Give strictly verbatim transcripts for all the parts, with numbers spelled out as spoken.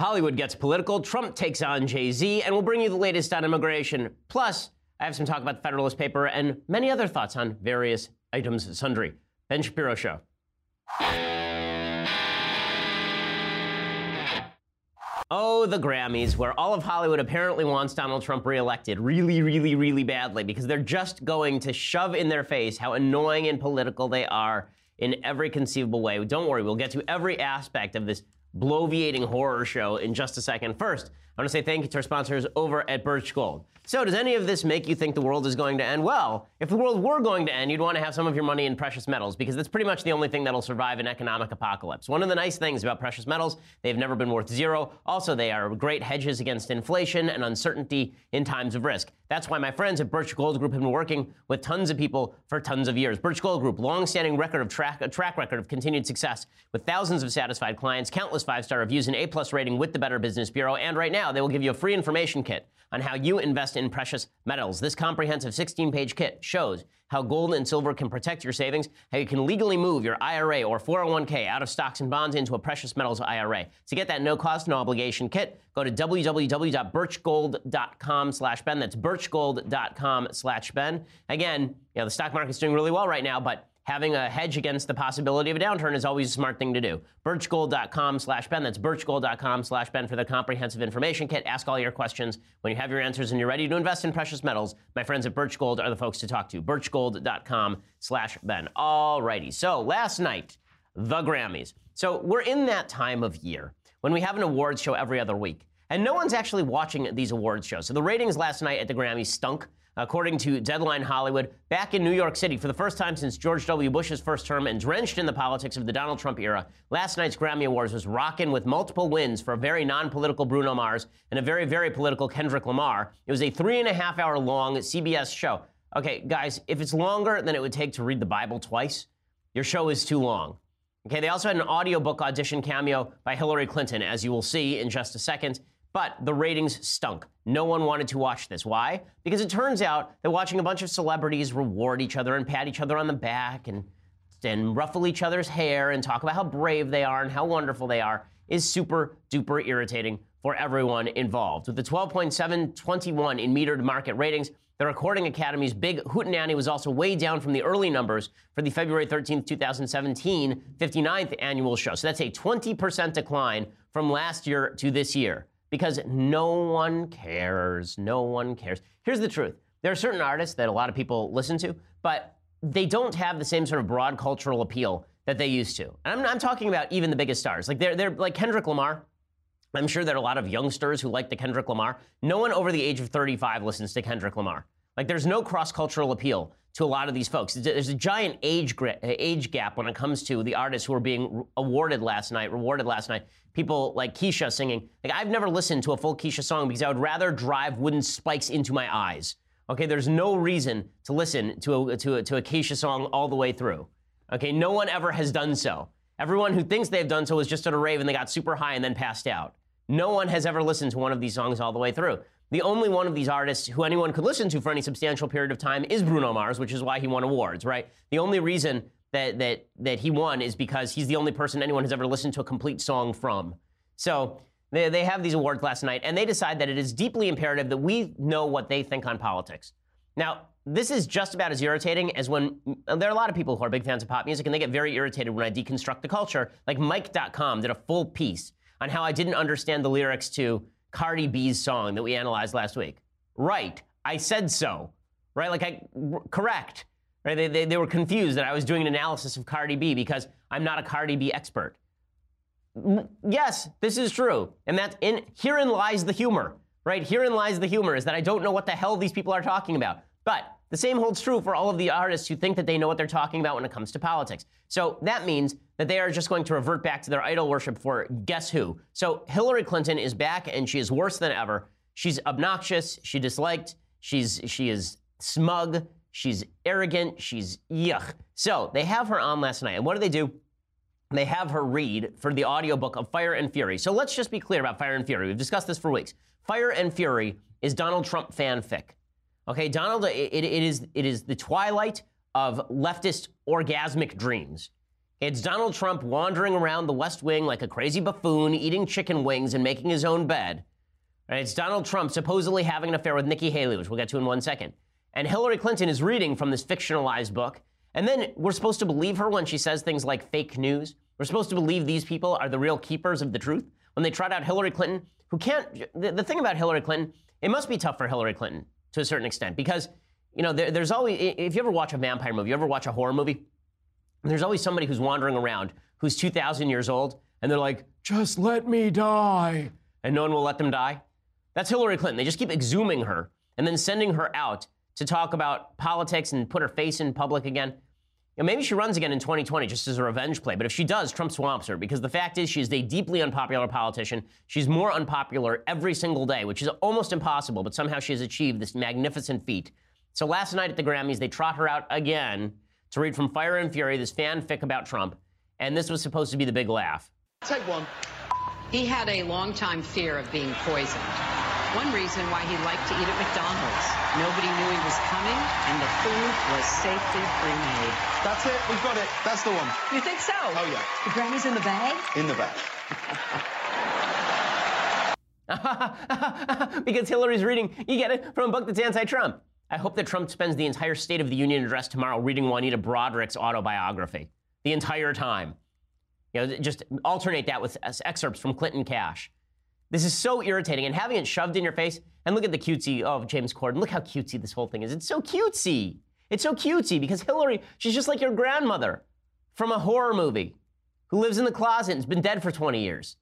Hollywood gets political, Trump takes on Jay-Z, and we'll bring you the latest on immigration. Plus, I have some talk about the Federalist Paper and many other thoughts on various items and sundry. Ben Shapiro Show. Oh, the Grammys, where all of Hollywood apparently wants Donald Trump reelected really, really, really badly, because they're just going to shove in their face how annoying and political they are in every conceivable way. Don't worry, we'll get to every aspect of this bloviating horror show in just a second. First, I want to say thank you to our sponsors over at Birch Gold. So does any of this make you think the world is going to end? Well, if the world were going to end, you'd want to have some of your money in precious metals, because that's pretty much the only thing that'll survive an economic apocalypse. One of the nice things about precious metals, they've never been worth zero. Also, they are great hedges against inflation and uncertainty in times of risk. That's why my friends at Birch Gold Group have been working with tons of people for tons of years. Birch Gold Group, long-standing record of track, a track record of continued success with thousands of satisfied clients, countless five-star reviews, an A plus rating with the Better Business Bureau, and right now they will give you a free information kit on how you invest in precious metals. This comprehensive sixteen page kit shows how gold and silver can protect your savings, how you can legally move your I R A or four oh one k out of stocks and bonds into a precious metals I R A. To get that no-cost, no-obligation kit, go to w w w dot birch gold dot com slash Ben. That's birch gold dot com slash Ben. Again, you know, the stock market's doing really well right now, but having a hedge against the possibility of a downturn is always a smart thing to do. birch gold dot com slash Ben. That's birch gold dot com slash Ben for the comprehensive information kit. Ask all your questions. When you have your answers and you're ready to invest in precious metals, my friends at Birch Gold are the folks to talk to. birch gold dot com slash Ben. All righty. So last night, the Grammys. So we're in that time of year when we have an awards show every other week, and no one's actually watching these awards shows. So the ratings last night at the Grammys stunk. According to Deadline Hollywood, back in New York City for the first time since George W. Bush's first term and drenched in the politics of the Donald Trump era, last night's Grammy Awards was rocking with multiple wins for a very non-political Bruno Mars and a very, very political Kendrick Lamar. It was a three and a half hour long C B S show. Okay, guys, if it's longer than it would take to read the Bible twice, your show is too long. Okay, they also had an audiobook audition cameo by Hillary Clinton, as you will see in just a second. But the ratings stunk. No one wanted to watch this. Why? Because it turns out that watching a bunch of celebrities reward each other and pat each other on the back and, and ruffle each other's hair and talk about how brave they are and how wonderful they are is super duper irritating for everyone involved. With the twelve point seven twenty-one in metered market ratings, the Recording Academy's big hootenanny was also way down from the early numbers for the February thirteenth, two thousand seventeen fifty-ninth annual show. So that's a twenty percent decline from last year to this year, because no one cares. No one cares. Here's the truth. There are certain artists that a lot of people listen to, but they don't have the same sort of broad cultural appeal that they used to. And I'm, I'm talking about even the biggest stars. Like, they're, they're like Kendrick Lamar. I'm sure there are a lot of youngsters who like the Kendrick Lamar. No one over the age of thirty-five listens to Kendrick Lamar. Like, there's no cross-cultural appeal to a lot of these folks. There's a giant age age gap when it comes to the artists who are being awarded last night, rewarded last night. People like Kesha singing. Like, I've never listened to a full Kesha song because I would rather drive wooden spikes into my eyes. Okay, there's no reason to listen to a, to a, to a Kesha song all the way through. Okay, no one ever has done so. Everyone who thinks they've done so was just at a rave and they got super high and then passed out. No one has ever listened to one of these songs all the way through. The only one of these artists who anyone could listen to for any substantial period of time is Bruno Mars, which is why he won awards, right? The only reason that that that he won is because he's the only person anyone has ever listened to a complete song from. So they, they have these awards last night, and they decide that it is deeply imperative that we know what they think on politics. Now, this is just about as irritating as when there are a lot of people who are big fans of pop music, and they get very irritated when I deconstruct the culture. Like Mike dot com did a full piece on how I didn't understand the lyrics to Cardi B's song that we analyzed last week. Right, I said so. Right, like I, correct. Right, they, they, they were confused that I was doing an analysis of Cardi B because I'm not a Cardi B expert. Yes, this is true. And that's in, herein lies the humor, right? Herein lies the humor is that I don't know what the hell these people are talking about. But the same holds true for all of the artists who think that they know what they're talking about when it comes to politics. So that means that they are just going to revert back to their idol worship for guess who. So Hillary Clinton is back, and she is worse than ever. She's obnoxious. She disliked. She's she is smug. She's arrogant. She's yuck. So they have her on last night. And what do they do? They have her read for the audiobook of Fire and Fury. So let's just be clear about Fire and Fury. We've discussed this for weeks. Fire and Fury is Donald Trump fanfic. Okay, Donald, it, it is it is the twilight of leftist orgasmic dreams. It's Donald Trump wandering around the West Wing like a crazy buffoon, eating chicken wings and making his own bed. And it's Donald Trump supposedly having an affair with Nikki Haley, which we'll get to in one second. And Hillary Clinton is reading from this fictionalized book. And then we're supposed to believe her when she says things like fake news. We're supposed to believe these people are the real keepers of the truth. When they trot out Hillary Clinton, who can't, the, the thing about Hillary Clinton, it must be tough for Hillary Clinton to a certain extent because, you know, there, there's always, if you ever watch a vampire movie, you ever watch a horror movie, there's always somebody who's wandering around who's two thousand years old and they're like, just let me die. And no one will let them die. That's Hillary Clinton. They just keep exhuming her and then sending her out to talk about politics and put her face in public again. You know, maybe she runs again in twenty twenty just as a revenge play, but if she does, Trump swamps her because the fact is she's a deeply unpopular politician. She's more unpopular every single day, which is almost impossible, but somehow she has achieved this magnificent feat. So last night at the Grammys, they trot her out again to read from Fire and Fury, this fanfic about Trump, and this was supposed to be the big laugh. Take one. He had a long-time fear of being poisoned. One reason why he liked to eat at McDonald's. Nobody knew he was coming, and the food was safely pre-made. That's it. We've got it. That's the one. You think so? Oh, yeah. The Grammy's in the bag? In the bag. Because Hillary's reading, you get it, from a book that's anti-Trump. I hope that Trump spends the entire State of the Union address tomorrow reading Juanita Broderick's autobiography the entire time. You know, just alternate that with excerpts from Clinton Cash. This is so irritating. And having it shoved in your face, and look at the cutesy of James Corden. Look how cutesy this whole thing is. It's so cutesy. It's so cutesy because Hillary, she's just like your grandmother from a horror movie who lives in the closet and has been dead for twenty years.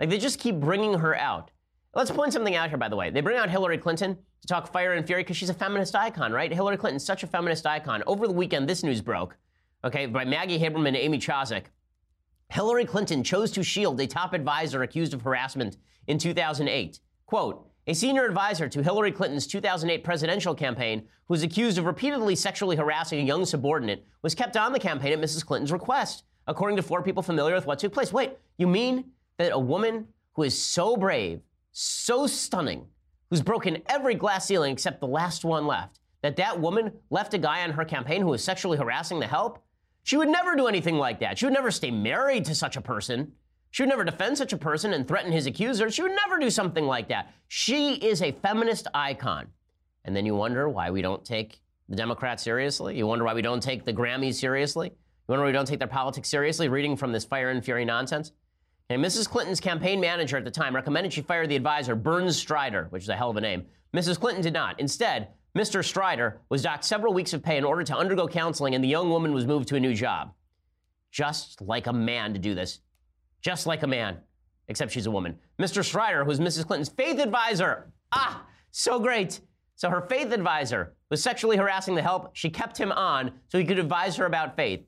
Like, they just keep bringing her out. Let's point something out here, by the way. They bring out Hillary Clinton to talk Fire and Fury because she's a feminist icon, right? Hillary Clinton's such a feminist icon. Over the weekend, this news broke, okay, by Maggie Haberman and Amy Chozick. Hillary Clinton chose to shield a top advisor accused of harassment in two thousand eight. Quote, a senior advisor to Hillary Clinton's two thousand eight presidential campaign, who was accused of repeatedly sexually harassing a young subordinate, was kept on the campaign at Missus Clinton's request, according to four people familiar with what took place. Wait, you mean that a woman who is so brave, so stunning, who's broken every glass ceiling except the last one left, that that woman left a guy on her campaign who was sexually harassing the help? She would never do anything like that. She would never stay married to such a person. She would never defend such a person and threaten his accuser. She would never do something like that. She is a feminist icon. And then you wonder why we don't take the Democrats seriously. You wonder why we don't take the Grammys seriously. You wonder why we don't take their politics seriously, reading from this Fire and Fury nonsense. And Missus Clinton's campaign manager at the time recommended she fire the advisor, Burns Strider, which is a hell of a name. Missus Clinton did not. Instead, Mister Strider was docked several weeks of pay in order to undergo counseling, and the young woman was moved to a new job. Just like a man to do this. Just like a man, except she's a woman. Mister Strider, who's Missus Clinton's faith advisor. Ah, so great. So her faith advisor was sexually harassing the help. She kept him on so he could advise her about faith.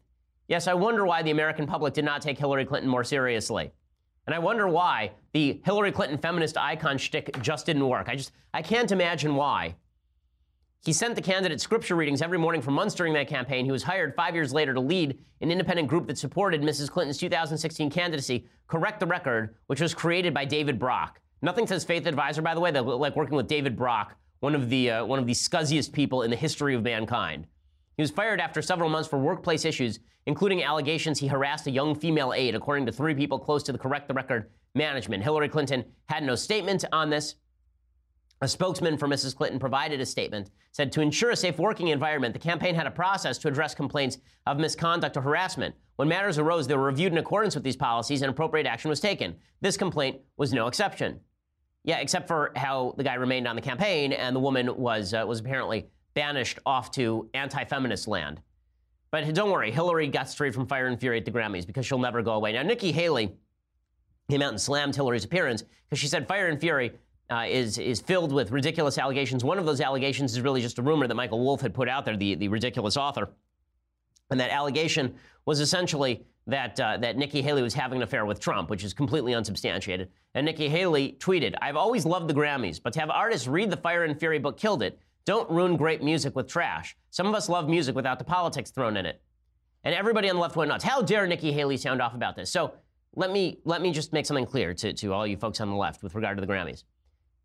Yes, I wonder why the American public did not take Hillary Clinton more seriously. And I wonder why the Hillary Clinton feminist icon shtick just didn't work. I just, I can't imagine why. He sent the candidate scripture readings every morning for months during that campaign. He was hired five years later to lead an independent group that supported Missus Clinton's two thousand sixteen candidacy, Correct the Record, which was created by David Brock. Nothing says faith advisor, by the way, that like working with David Brock, one of the uh, one of the scuzziest people in the history of mankind. He was fired after several months for workplace issues, including allegations he harassed a young female aide, according to three people close to the Correct the Record management. Hillary Clinton had no statement on this. A spokesman for Missus Clinton provided a statement, said, to ensure a safe working environment, the campaign had a process to address complaints of misconduct or harassment. When matters arose, they were reviewed in accordance with these policies and appropriate action was taken. This complaint was no exception. Yeah, except for how the guy remained on the campaign and the woman was, uh, was apparently banished off to anti-feminist land. But don't worry, Hillary got straight from Fire and Fury at the Grammys because she'll never go away. Now, Nikki Haley came out and slammed Hillary's appearance because she said Fire and Fury uh, is is filled with ridiculous allegations. One of those allegations is really just a rumor that Michael Wolff had put out there, the, the ridiculous author. And that allegation was essentially that, uh, that Nikki Haley was having an affair with Trump, which is completely unsubstantiated. And Nikki Haley tweeted, I've always loved the Grammys, but to have artists read the Fire and Fury book killed it. Don't ruin great music with trash. Some of us love music without the politics thrown in it. And everybody on the left went nuts. How dare Nikki Haley sound off about this? So let me let me just make something clear to, to all you folks on the left with regard to the Grammys.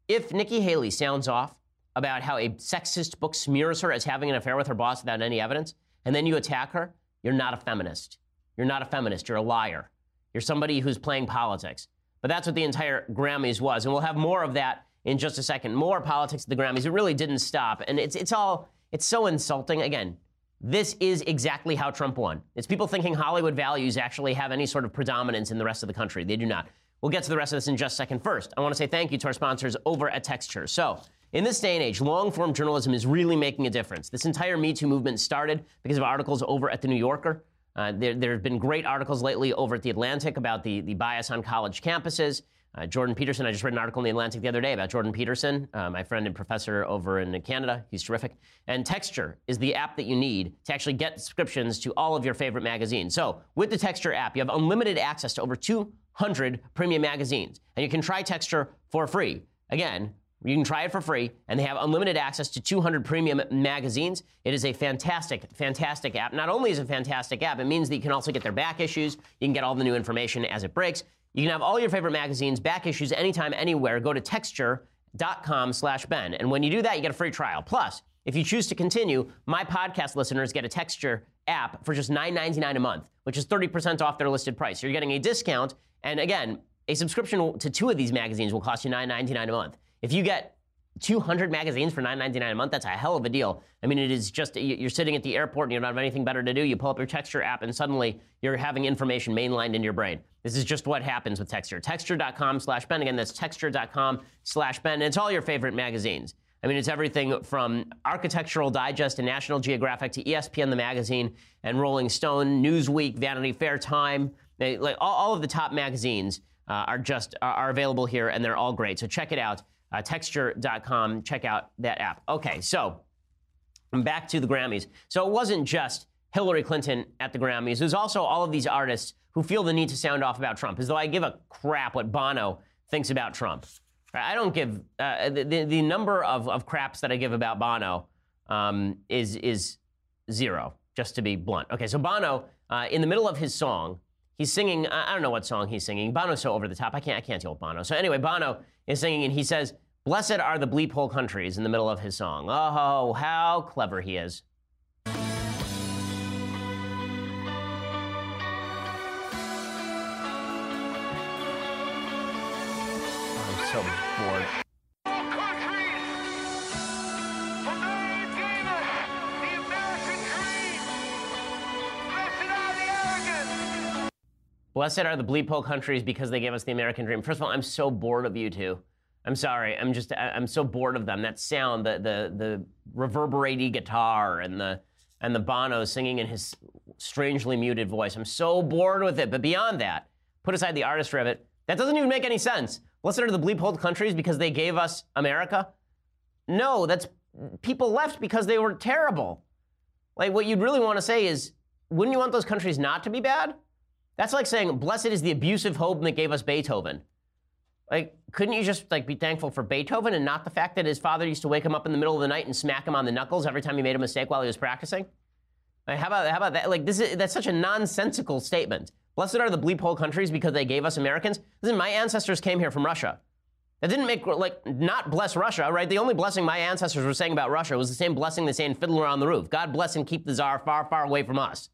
If Nikki Haley sounds off about how a sexist book smears her as having an affair with her boss without any evidence, and then you attack her, you're not a feminist. You're not a feminist. You're a liar. You're somebody who's playing politics. But that's what the entire Grammys was. And we'll have more of that in just a second. More politics at the Grammys. It really didn't stop. And it's it's all, it's so insulting. Again, this is exactly how Trump won. It's people thinking Hollywood values actually have any sort of predominance in the rest of the country. They do not. We'll get to the rest of this in just a second. First, I want to say thank you to our sponsors over at Texture. So, in this day and age, long-form journalism is really making a difference. This entire Me Too movement started because of articles over at The New Yorker. Uh, there, there have been great articles lately over at The Atlantic about the, the bias on college campuses. Uh, Jordan Peterson, I just read an article in The Atlantic the other day about Jordan Peterson, uh, my friend and professor over in Canada. He's terrific. And Texture is the app that you need to actually get subscriptions to all of your favorite magazines. So with the Texture app, you have unlimited access to over two hundred premium magazines. And you can try Texture for free. Again, you can try it for free, and they have unlimited access to two hundred premium magazines. It is a fantastic, fantastic app. Not only is it a fantastic app, it means that you can also get their back issues. You can get all the new information as it breaks. You can have all your favorite magazines, back issues, anytime, anywhere. Go to texture.com slash Ben. And when you do that, you get a free trial. Plus, if you choose to continue, my podcast listeners get a Texture app for just nine ninety-nine a month, which is thirty percent off their listed price. You're getting a discount. And again, a subscription to two of these magazines will cost you nine ninety-nine a month. If you get two hundred magazines for nine ninety-nine a month, that's a hell of a deal. I mean, it is just, you're sitting at the airport and you don't have anything better to do. You pull up your Texture app and suddenly you're having information mainlined in your brain. This is just what happens with Texture. Texture.com slash Ben. Again, that's texture.com slash Ben. And it's all your favorite magazines. I mean, it's everything from Architectural Digest and National Geographic to E S P N, The Magazine, and Rolling Stone, Newsweek, Vanity Fair, Time. They, like, all, all of the top magazines uh, are just, are, are available here, and they're all great. So check it out. Uh, texture dot com, check out that app. Okay, so I'm back to the Grammys. So it wasn't just Hillary Clinton at the Grammys. It was also all of these artists who feel the need to sound off about Trump, as though I give a crap what Bono thinks about Trump. I don't give uh, the the number of, of craps that I give about Bono um, is is zero, just to be blunt. Okay, so Bono, uh, in the middle of his song, he's singing. I don't know what song he's singing. Bono's so over the top. I can't. I can't deal with Bono. So anyway, Bono is singing, and he says, "Blessed are the bleep hole countries," in the middle of his song. Oh, how clever he is! I'm so bored. Blessed are the bleep hole countries because they gave us the American dream. First of all, I'm so bored of you two. I'm sorry. I'm just, I'm so bored of them. That sound, the the the reverberating guitar and the and the Bono singing in his strangely muted voice. I'm so bored with it. But beyond that, put aside the artistry of it, that doesn't even make any sense. Blessed are the bleep hole countries because they gave us America. No, that's people left because they were terrible. Like, what you'd really want to say is, wouldn't you want those countries not to be bad? That's like saying, blessed is the abusive home that gave us Beethoven. Like, couldn't you just, like, be thankful for Beethoven and not the fact that his father used to wake him up in the middle of the night and smack him on the knuckles every time he made a mistake while he was practicing? Like, how about, how about that? Like, this is, that's such a nonsensical statement. Blessed are the bleep hole countries because they gave us Americans. Listen, my ancestors came here from Russia. That didn't make, like, not bless Russia, right? The only blessing my ancestors were saying about Russia was the same blessing they say in Fiddler on the Roof. God bless and keep the Tsar far, far away from us.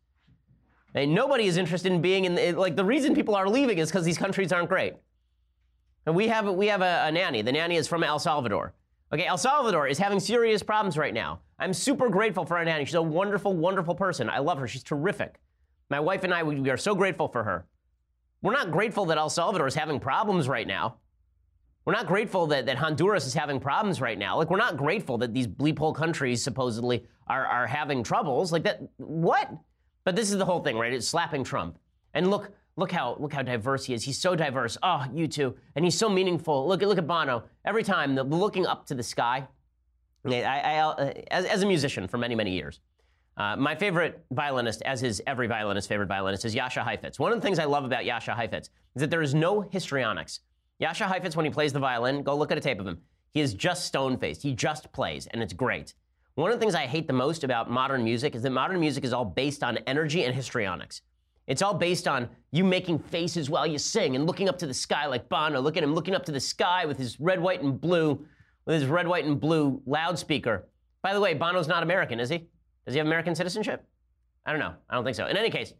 And nobody is interested in being in, the, like, the reason people are leaving is because these countries aren't great. And we have, we have a, a nanny. The nanny is from El Salvador. Okay, El Salvador is having serious problems right now. I'm super grateful for our nanny. She's a wonderful, wonderful person. I love her. She's terrific. My wife and I, we, we are so grateful for her. We're not grateful that El Salvador is having problems right now. We're not grateful that, that Honduras is having problems right now. Like, we're not grateful that these bleep hole countries supposedly are, are having troubles. Like, that, what? But this is the whole thing, right? It's slapping Trump. And look, look how look how diverse he is. He's so diverse. Oh, you two. And he's so meaningful. Look at look at Bono. Every time, the looking up to the sky. I, I, I, as, as a musician for many, many years, uh, my favorite violinist, as is every violinist's favorite violinist, is Jascha Heifetz. One of the things I love about Jascha Heifetz is that there is no histrionics. Jascha Heifetz, when he plays the violin, go look at a tape of him. He is just stone-faced. He just plays, and it's great. One of the things I hate the most about modern music is that modern music is all based on energy and histrionics. It's all based on you making faces while you sing and looking up to the sky like Bono. Look at him looking up to the sky with his red, white, and blue, with his red, white, and blue loudspeaker. By the way, Bono's not American, is he? Does he have American citizenship? I don't know. I don't think so. In any case,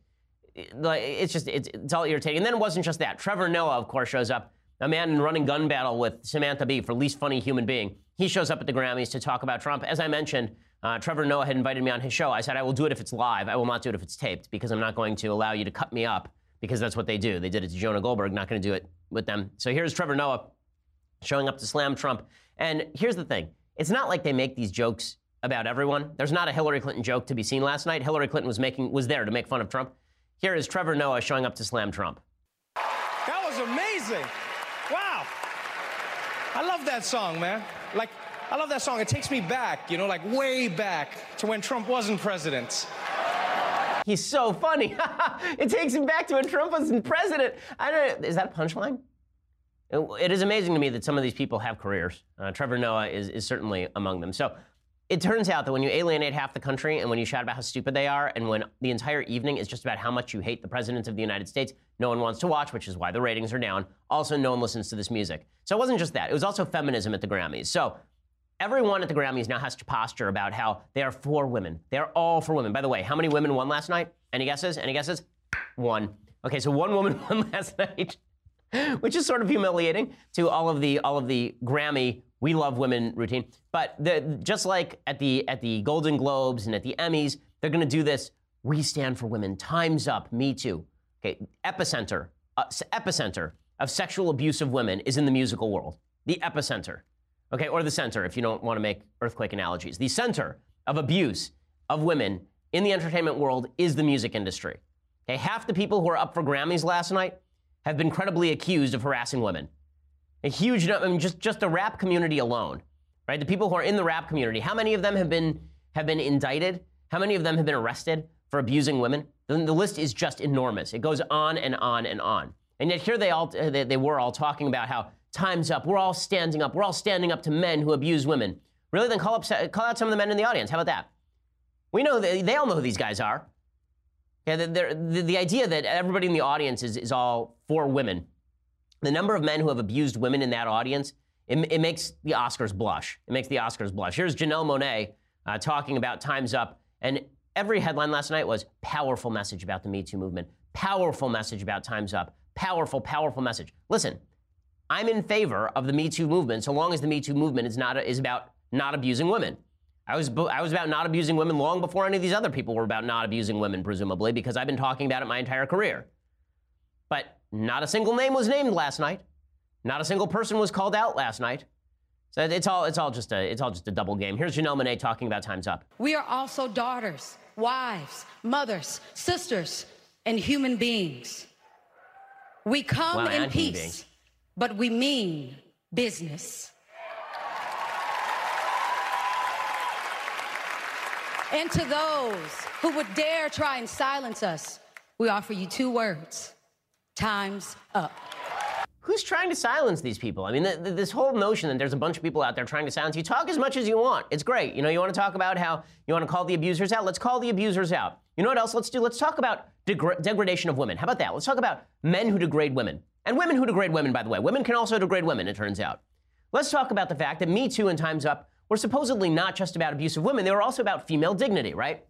like, it's just, it's, it's all irritating. And then it wasn't just that. Trevor Noah, of course, shows up, a man in running gun battle with Samantha Bee for least funny human being. He shows up at the Grammys to talk about Trump. As I mentioned, uh, Trevor Noah had invited me on his show. I said, I will do it if it's live. I will not do it if it's taped, because I'm not going to allow you to cut me up, because that's what they do. They did it to Jonah Goldberg, not going to do it with them. So here's Trevor Noah showing up to slam Trump. And here's the thing. It's not like they make these jokes about everyone. There's not a Hillary Clinton joke to be seen last night. Hillary Clinton was making was there to make fun of Trump. Here is Trevor Noah showing up to slam Trump. That was amazing. Wow. I love that song, man. Like, I love that song. It takes me back, you know, like way back to when Trump wasn't president. He's so funny. It takes him back to when Trump wasn't president. I don't know. Is that a punchline? It is amazing to me that some of these people have careers. Uh, Trevor Noah is, is certainly among them. So it turns out that when you alienate half the country and when you shout about how stupid they are and when the entire evening is just about how much you hate the president of the United States, no one wants to watch, which is why the ratings are down. Also, no one listens to this music. So it wasn't just that. It was also feminism at the Grammys. So everyone at the Grammys now has to posture about how they are for women. They are all for women. By the way, how many women won last night? Any guesses? Any guesses? One. Okay, so one woman won last night. Which is sort of humiliating to all of the all of the Grammy "We Love Women" routine. But the, just like at the at the Golden Globes and at the Emmys, they're going to do this. We stand for women. Time's up. Me too. Okay. Epicenter, uh, epicenter of sexual abuse of women is in the musical world. The epicenter, okay, or the center if you don't want to make earthquake analogies. The center of abuse of women in the entertainment world is the music industry. Okay. Half the people who were up for Grammys last night have been credibly accused of harassing women. A huge number, I mean, just, just the rap community alone, right? The people who are in the rap community, how many of them have been, have been indicted? How many of them have been arrested for abusing women? The, the list is just enormous. It goes on and on and on. And yet here they all, they, they were all talking about how time's up, we're all standing up, we're all standing up to men who abuse women. Really? Then call, up, call out some of the men in the audience. How about that? We know, they, they all know who these guys are. Yeah, the, the, the idea that everybody in the audience is, is all for women. The number of men who have abused women in that audience, it, it makes the Oscars blush. It makes the Oscars blush. Here's Janelle Monáe uh, talking about Time's Up. And every headline last night was powerful message about the Me Too movement. Powerful message about Time's Up. Powerful, powerful message. Listen, I'm in favor of the Me Too movement so long as the Me Too movement is, not, is about not abusing women. I was I was about not abusing women long before any of these other people were about not abusing women, presumably, because I've been talking about it my entire career. But not a single name was named last night. Not a single person was called out last night. So it's all it's all just a it's all just a double game. Here's Janelle Monáe talking about Time's Up. We are also daughters, wives, mothers, sisters, and human beings. We come well, in peace, but we mean business. And to those who would dare try and silence us, we offer you two words. Time's up. Who's trying to silence these people? I mean, th th this whole notion that there's a bunch of people out there trying to silence you. Talk as much as you want. It's great. You know, you want to talk about how you want to call the abusers out? Let's call the abusers out. You know what else let's do? Let's talk about degra degradation of women. How about that? Let's talk about men who degrade women. And women who degrade women, by the way. Women can also degrade women, it turns out. Let's talk about the fact that Me Too and Time's Up were supposedly not just about abuse of women. They were also about female dignity, right?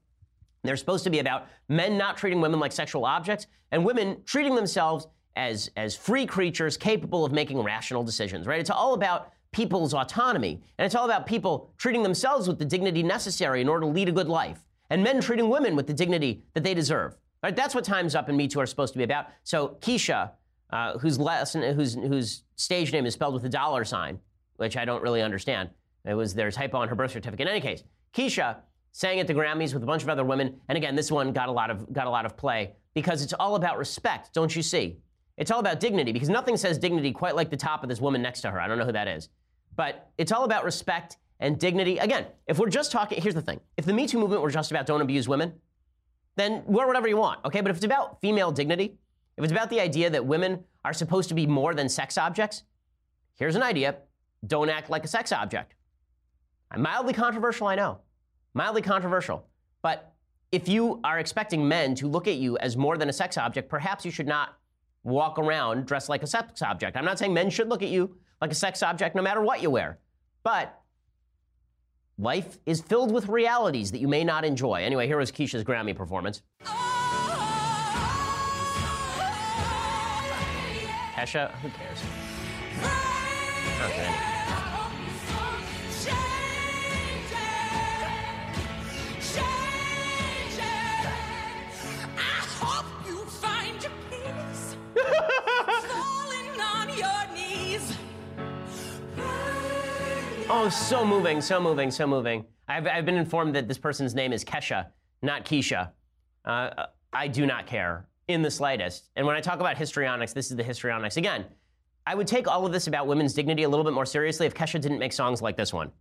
They're supposed to be about men not treating women like sexual objects and women treating themselves as, as free creatures capable of making rational decisions, right? It's all about people's autonomy, and it's all about people treating themselves with the dignity necessary in order to lead a good life, and men treating women with the dignity that they deserve, right? That's what Time's Up and Me Too are supposed to be about. So Kesha, uh, whose, last, whose, whose stage name is spelled with a dollar sign, which I don't really understand, it was their typo on her birth certificate. In any case, Kesha sang at the Grammys with a bunch of other women. And again, this one got a lot of, got a lot of play because it's all about respect, don't you see? It's all about dignity because nothing says dignity quite like the top of this woman next to her. I don't know who that is. But it's all about respect and dignity. Again, if we're just talking, here's the thing. If the Me Too movement were just about don't abuse women, then wear whatever you want, okay? But if it's about female dignity, if it's about the idea that women are supposed to be more than sex objects, here's an idea. Don't act like a sex object. Mildly controversial, I know. Mildly controversial. But if you are expecting men to look at you as more than a sex object, perhaps you should not walk around dressed like a sex object. I'm not saying men should look at you like a sex object no matter what you wear. But life is filled with realities that you may not enjoy. Anyway, here was Kesha's Grammy performance. Oh. Kesha, who cares? Okay. I hope you find your peace. Falling on your knees. Oh, so moving, so moving, so moving. I've, I've been informed that this person's name is Kesha, not Keisha. Uh, I do not care in the slightest. And when I talk about histrionics, this is the histrionics. Again, I would take all of this about women's dignity a little bit more seriously if Kesha didn't make songs like this one.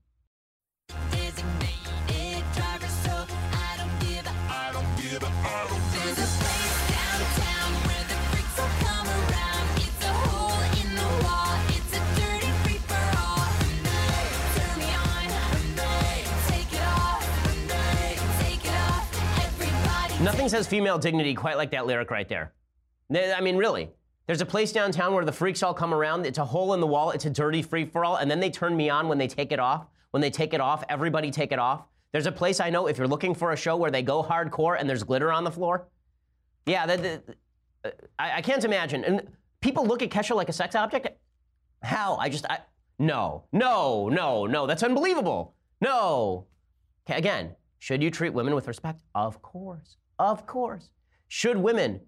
Nothing says female dignity quite like that lyric right there. I mean, really. There's a place downtown where the freaks all come around. It's a hole in the wall. It's a dirty free-for-all. And then they turn me on when they take it off. When they take it off, everybody take it off. There's a place I know if you're looking for a show where they go hardcore and there's glitter on the floor. Yeah, that, that, I, I can't imagine. And people look at Kesha like a sex object. How? I just, I, no, no, no, no. That's unbelievable. No. Okay, again, should you treat women with respect? Of course. Of course. Should women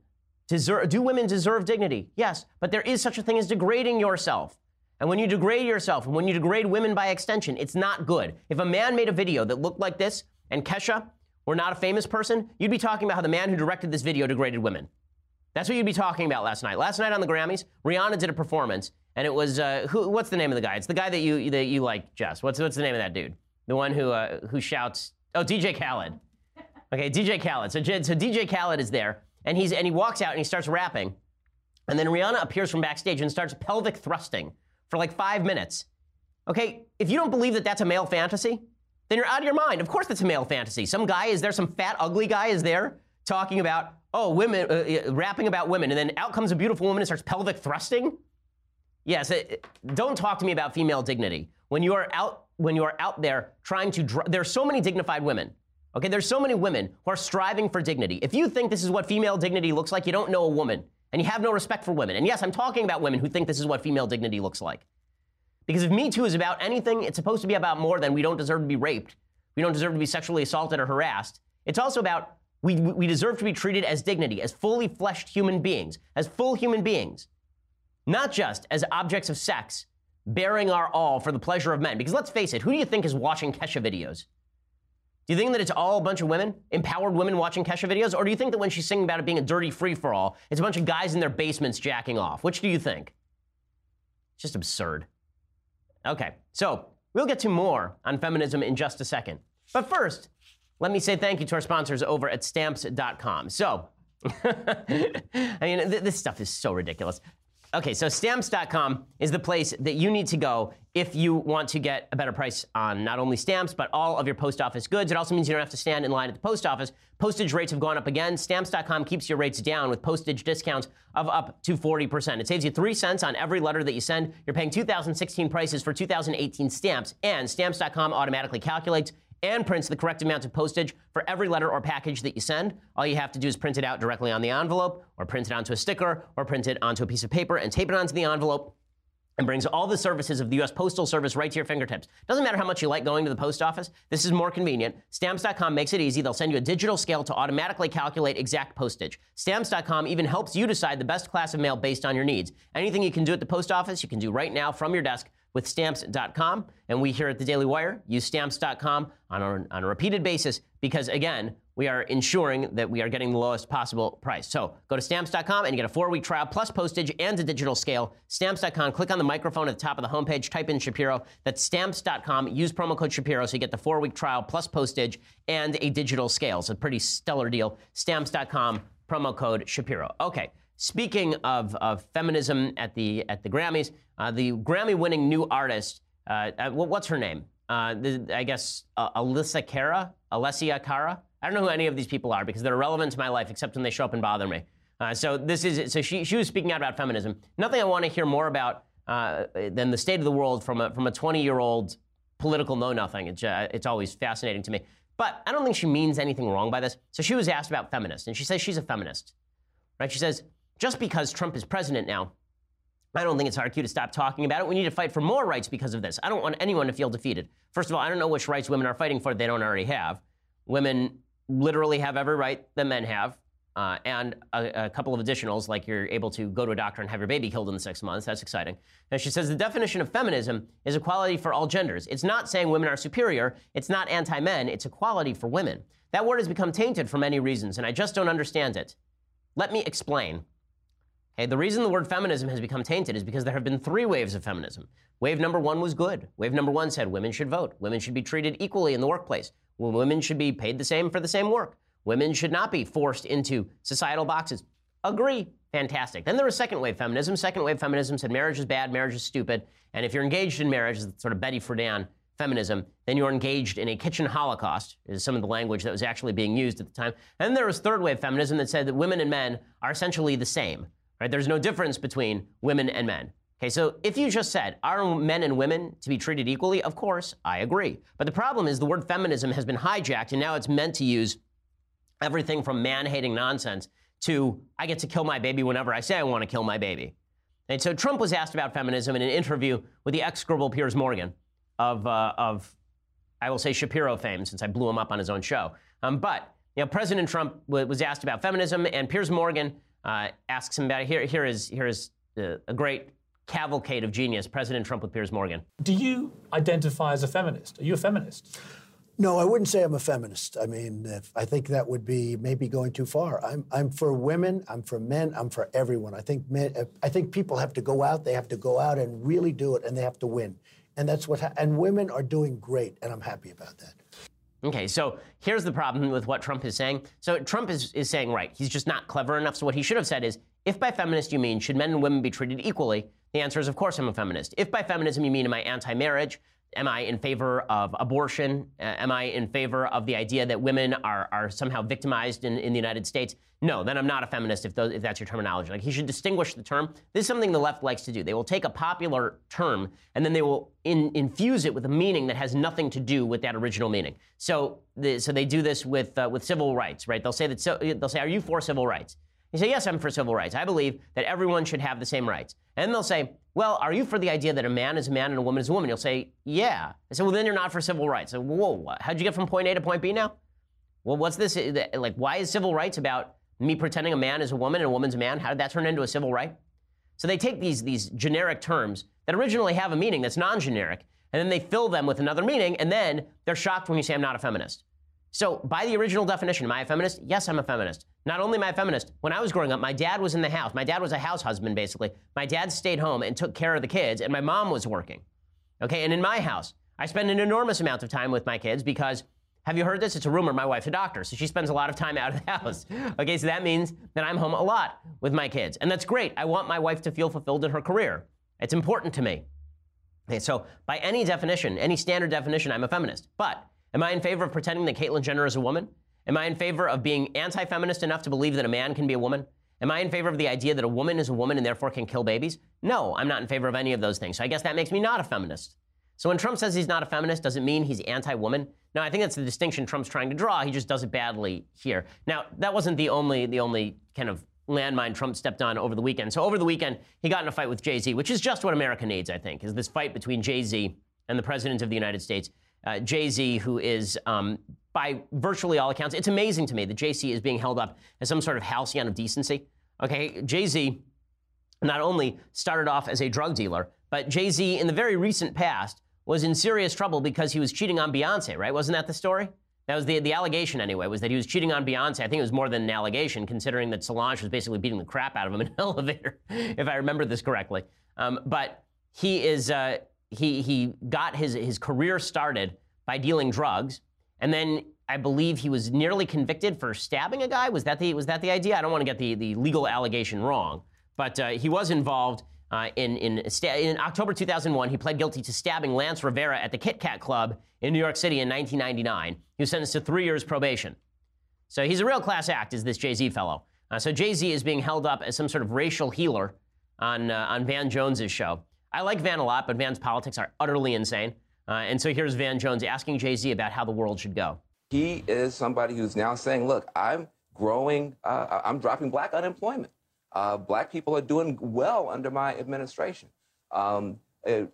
deserve, do women deserve dignity? Yes, but there is such a thing as degrading yourself. And when you degrade yourself, and when you degrade women by extension, it's not good. If a man made a video that looked like this, and Kesha were not a famous person, you'd be talking about how the man who directed this video degraded women. That's what you'd be talking about last night. Last night on the Grammys, Rihanna did a performance, and it was, uh, who, what's the name of the guy? It's the guy that you, that you like, Jess. What's, what's the name of that dude? The one who, uh, who shouts, oh, D J Khaled. Okay, D J Khaled. So, so D J Khaled is there, and he's and he walks out and he starts rapping, and then Rihanna appears from backstage and starts pelvic thrusting for like five minutes. Okay, if you don't believe that that's a male fantasy, then you're out of your mind. Of course, that's a male fantasy. Some guy is there, some fat ugly guy is there talking about oh women, uh, rapping about women, and then out comes a beautiful woman and starts pelvic thrusting. Yes, it, don't talk to me about female dignity when you are out when you are out there trying to. Dr- there are so many dignified women. Okay, there's so many women who are striving for dignity. If you think this is what female dignity looks like, you don't know a woman, and you have no respect for women. And yes, I'm talking about women who think this is what female dignity looks like. Because if Me Too is about anything, it's supposed to be about more than we don't deserve to be raped, we don't deserve to be sexually assaulted or harassed. It's also about we, we deserve to be treated as dignity, as fully fleshed human beings, as full human beings, not just as objects of sex, bearing our all for the pleasure of men. Because let's face it, who do you think is watching Kesha videos? Do you think that it's all a bunch of women, empowered women watching Kesha videos? Or do you think that when she's singing about it being a dirty free-for-all, it's a bunch of guys in their basements jacking off? Which do you think? It's just absurd. Okay, so we'll get to more on feminism in just a second. But first, let me say thank you to our sponsors over at Stamps dot com. So, I mean, th- this stuff is so ridiculous. Okay, so Stamps dot com is the place that you need to go if you want to get a better price on not only stamps, but all of your post office goods. It also means you don't have to stand in line at the post office. Postage rates have gone up again. Stamps dot com keeps your rates down with postage discounts of up to forty percent. It saves you three cents on every letter that you send. You're paying two thousand sixteen prices for two thousand eighteen stamps, and Stamps dot com automatically calculates and prints the correct amount of postage for every letter or package that you send. All you have to do is print it out directly on the envelope, or print it onto a sticker, or print it onto a piece of paper and tape it onto the envelope, and brings all the services of the U S Postal Service right to your fingertips. Doesn't matter how much you like going to the post office, this is more convenient. Stamps dot com makes it easy. They'll send you a digital scale to automatically calculate exact postage. Stamps dot com even helps you decide the best class of mail based on your needs. Anything you can do at the post office, you can do right now from your desk with Stamps dot com, and we here at the Daily Wire use Stamps dot com on a, on a repeated basis because, again, we are ensuring that we are getting the lowest possible price. So go to Stamps dot com and you get a four-week trial plus postage and a digital scale. Stamps dot com, click on the microphone at the top of the homepage, type in Shapiro. That's Stamps dot com. Use promo code Shapiro so you get the four-week trial plus postage and a digital scale. It's a pretty stellar deal. Stamps dot com, promo code Shapiro. Okay. Speaking of, of feminism at the at the Grammys, uh, the Grammy-winning new artist, uh, uh, what's her name? Uh, the, I guess uh, Alyssa Cara, Alessia Cara. I don't know who any of these people are because they're irrelevant to my life except when they show up and bother me. Uh, so this is so she she was speaking out about feminism. Nothing I want to hear more about uh, than the state of the world from a from a twenty-year-old political know-nothing. It's uh, it's always fascinating to me. But I don't think she means anything wrong by this. So she was asked about feminists, and she says she's a feminist, right? She says, just because Trump is president now I don't think it's hard for you to stop talking about it. We need to fight for more rights because of this. I don't want anyone to feel defeated. First of all, I don't know which rights women are fighting for they don't already have. Women literally have every right that men have, uh, and a, a couple of additionals, like you're able to go to a doctor and have your baby killed in six months. That's exciting. And she says the definition of feminism is equality for all genders. It's not saying women are superior. It's not anti-men. It's equality for women. That word has become tainted for many reasons, and I just don't understand it. Let me explain. Hey, the reason the word feminism has become tainted is because there have been three waves of feminism. Wave number one was good. Wave number one said women should vote. Women should be treated equally in the workplace. Women should be paid the same for the same work. Women should not be forced into societal boxes. Agree. Fantastic. Then there was second wave feminism. Second wave feminism said marriage is bad, marriage is stupid, and if you're engaged in marriage, sort of Betty Friedan feminism, then you're engaged in a kitchen holocaust, is some of the language that was actually being used at the time. And then there was third wave feminism that said that women and men are essentially the same. Right? There's no difference between women and men. Okay, so if you just said, are men and women to be treated equally? Of course, I agree. But the problem is the word feminism has been hijacked, and now it's meant to use everything from man-hating nonsense to, I get to kill my baby whenever I say I want to kill my baby. And so Trump was asked about feminism in an interview with the execrable Piers Morgan of, uh, of I will say, Shapiro fame, since I blew him up on his own show. Um, but, you know, President Trump w- was asked about feminism, and Piers Morgan Uh, asks him about it. Here, here is, here is uh, a great cavalcade of genius, President Trump with Piers Morgan. Do you identify as a feminist? Are you a feminist? No, I wouldn't say I'm a feminist. I mean, if, I think that would be maybe going too far. I'm, I'm for women, I'm for men, I'm for everyone. I think men, I think people have to go out, they have to go out and really do it, and they have to win. And that's what, ha- and women are doing great, and I'm happy about that. Okay, so here's the problem with what Trump is saying. So Trump is, is saying, right, he's just not clever enough. So what he should have said is, if by feminist you mean, should men and women be treated equally? The answer is, of course, I'm a feminist. If by feminism you mean, am I anti-marriage? Am I in favor of abortion? Uh, am I in favor of the idea that women are, are somehow victimized in, in the United States? No, then I'm not a feminist if, those, if that's your terminology. Like, he should distinguish the term. This is something the left likes to do. They will take a popular term, and then they will in, infuse it with a meaning that has nothing to do with that original meaning. So, the, so they do this with uh, with civil rights, right? They'll say, that so, they'll say, are you for civil rights? You say, yes, I'm for civil rights. I believe that everyone should have the same rights. And they'll say, well, are you for the idea that a man is a man and a woman is a woman? You'll say, yeah. I say, well, then you're not for civil rights. So, whoa, how'd you get from point A to point B now? Well, what's this? Like, why is civil rights about me pretending a man is a woman and a woman's a man? How did that turn into a civil right? So they take these, these generic terms that originally have a meaning that's non-generic, and then they fill them with another meaning, and then they're shocked when you say I'm not a feminist. So by the original definition, am I a feminist? Yes, I'm a feminist. Not only am I a feminist, when I was growing up, my dad was in the house. My dad was a house husband, basically. My dad stayed home and took care of the kids, and my mom was working. Okay, and in my house, I spend an enormous amount of time with my kids because, have you heard this? It's a rumor. My wife's a doctor, so she spends a lot of time out of the house. Okay, so that means that I'm home a lot with my kids, and that's great. I want my wife to feel fulfilled in her career. It's important to me. Okay, so by any definition, any standard definition, I'm a feminist. But am I in favor of pretending that Caitlyn Jenner is a woman? Am I in favor of being anti-feminist enough to believe that a man can be a woman? Am I in favor of the idea that a woman is a woman and therefore can kill babies? No, I'm not in favor of any of those things. So I guess that makes me not a feminist. So when Trump says he's not a feminist, does it mean he's anti-woman? No, I think that's the distinction Trump's trying to draw. He just does it badly here. Now, that wasn't the only the only kind of landmine Trump stepped on over the weekend. So over the weekend, he got in a fight with Jay-Z, which is just what America needs, I think, is this fight between Jay-Z and the president of the United States. Uh, Jay-Z, who is, um, by virtually all accounts, it's amazing to me that Jay-Z is being held up as some sort of halcyon of decency. Okay, Jay-Z not only started off as a drug dealer, but Jay-Z in the very recent past was in serious trouble because he was cheating on Beyonce, right? Wasn't that the story? That was the, the allegation anyway, was that he was cheating on Beyonce. I think it was more than an allegation, considering that Solange was basically beating the crap out of him in an elevator, if I remember this correctly. Um, but he is... Uh, He he got his, his career started by dealing drugs, and then I believe he was nearly convicted for stabbing a guy. Was that the was that the idea? I don't want to get the, the legal allegation wrong, but uh, he was involved uh, in in sta- in October two thousand one. He pled guilty to stabbing Lance Rivera at the Kit Kat Club in New York City in nineteen ninety-nine. He was sentenced to three years probation. So he's a real class act, is this Jay-Z fellow. Uh, so Jay-Z is being held up as some sort of racial healer on uh, on Van Jones' show. I like Van a lot, but Van's politics are utterly insane. Uh, and so here's Van Jones asking Jay-Z about how the world should go. He is somebody who's now saying, look, I'm growing, uh, I'm dropping black unemployment. uh, black people are doing well under my administration. Um, uh,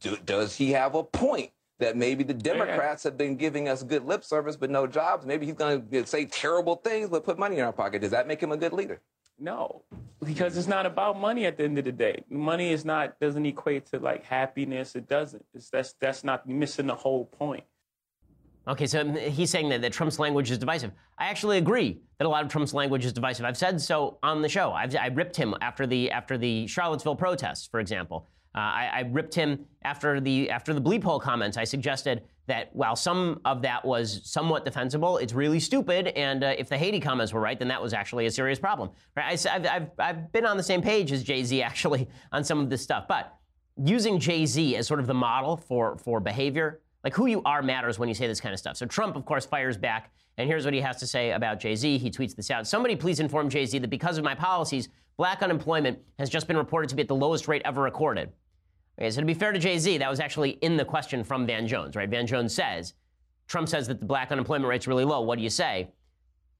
do, does he have a point that maybe the Democrats have been giving us good lip service but no jobs? Maybe he's going to say terrible things but put money in our pocket. Does that make him a good leader? No, because it's not about money at the end of the day. Money is not doesn't equate to, like, happiness. It doesn't. It's, that's that's not missing the whole point. Okay, so he's saying that, that Trump's language is divisive. I actually agree that a lot of Trump's language is divisive. I've said so on the show. I've, I ripped him after the after the Charlottesville protests, for example. Uh, I, I ripped him after the after the bleep hole comments. I suggested that while some of that was somewhat defensible, it's really stupid. And uh, if the Haiti comments were right, then that was actually a serious problem. Right? I, I've, I've, I've been on the same page as Jay-Z, actually, on some of this stuff. But using Jay-Z as sort of the model for, for behavior, like, who you are matters when you say this kind of stuff. So Trump, of course, fires back. And here's what he has to say about Jay-Z. He tweets this out. Somebody please inform Jay-Z that because of my policies, black unemployment has just been reported to be at the lowest rate ever recorded. Okay, so to be fair to Jay-Z, that was actually in the question from Van Jones, right? Van Jones says, Trump says that the black unemployment rate's really low. What do you say?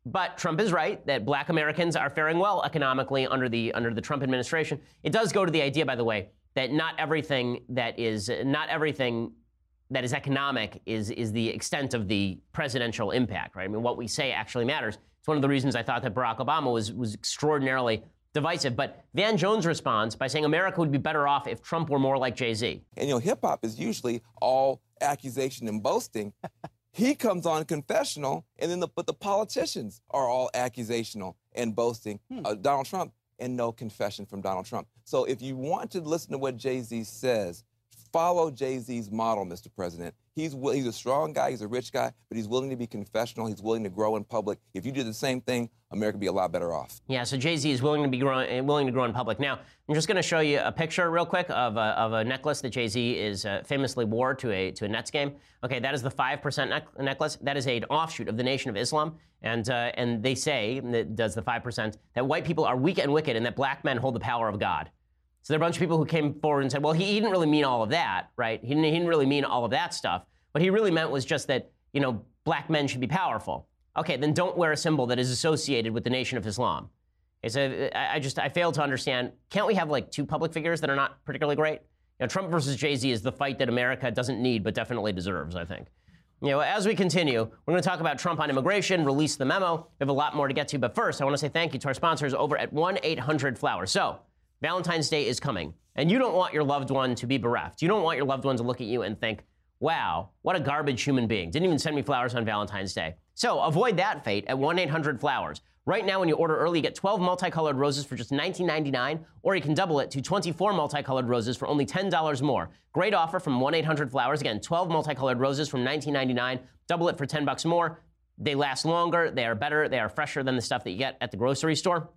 But Trump is right that black Americans are faring well economically under the under the Trump administration. It does go to the idea, by the way, that not everything that is not everything that is economic is, is the extent of the presidential impact, right? I mean, what we say actually matters. It's one of the reasons I thought that Barack Obama was, was extraordinarily divisive. But Van Jones responds by saying America would be better off if Trump were more like Jay-Z. And, you know, hip-hop is usually all accusation and boasting. He comes on confessional, and then the, but the politicians are all accusational and boasting. Hmm. Uh, Donald Trump, and no confession from Donald Trump. So if you want to listen to what Jay-Z says, follow Jay-Z's model, Mister President. He's he's a strong guy, he's a rich guy, but he's willing to be confessional, he's willing to grow in public. If you do the same thing, America would be a lot better off. Yeah, so Jay-Z is willing to be grow, willing to grow in public. Now, I'm just going to show you a picture real quick of a, of a necklace that Jay-Z is uh, famously wore to a to a Nets game. Okay, that is the five percent ne- necklace. That is an offshoot of the Nation of Islam, and uh, and they say, and it does the five percent, that white people are weak and wicked and that black men hold the power of God. So there are a bunch of people who came forward and said, well, he didn't really mean all of that, right? He didn't, he didn't really mean all of that stuff. What he really meant was just that, you know, black men should be powerful. Okay, then don't wear a symbol that is associated with the Nation of Islam. Okay, so I, I just, I fail to understand. Can't we have, like, two public figures that are not particularly great? You know, Trump versus Jay-Z is the fight that America doesn't need but definitely deserves, I think. You know, as we continue, we're going to talk about Trump on immigration, release the memo. We have a lot more to get to. But first, I want to say thank you to our sponsors over at one eight hundred flowers. So Valentine's Day is coming, and you don't want your loved one to be bereft. You don't want your loved one to look at you and think, wow, what a garbage human being. Didn't even send me flowers on Valentine's Day. So avoid that fate at one eight hundred flowers. Right now, when you order early, you get twelve multicolored roses for just nineteen ninety-nine, or you can double it to twenty-four multicolored roses for only ten dollars more. Great offer from one eight hundred flowers. Again, twelve multicolored roses from nineteen ninety-nine. Double it for ten bucks more. They last longer. They are better. They are fresher than the stuff that you get at the grocery store.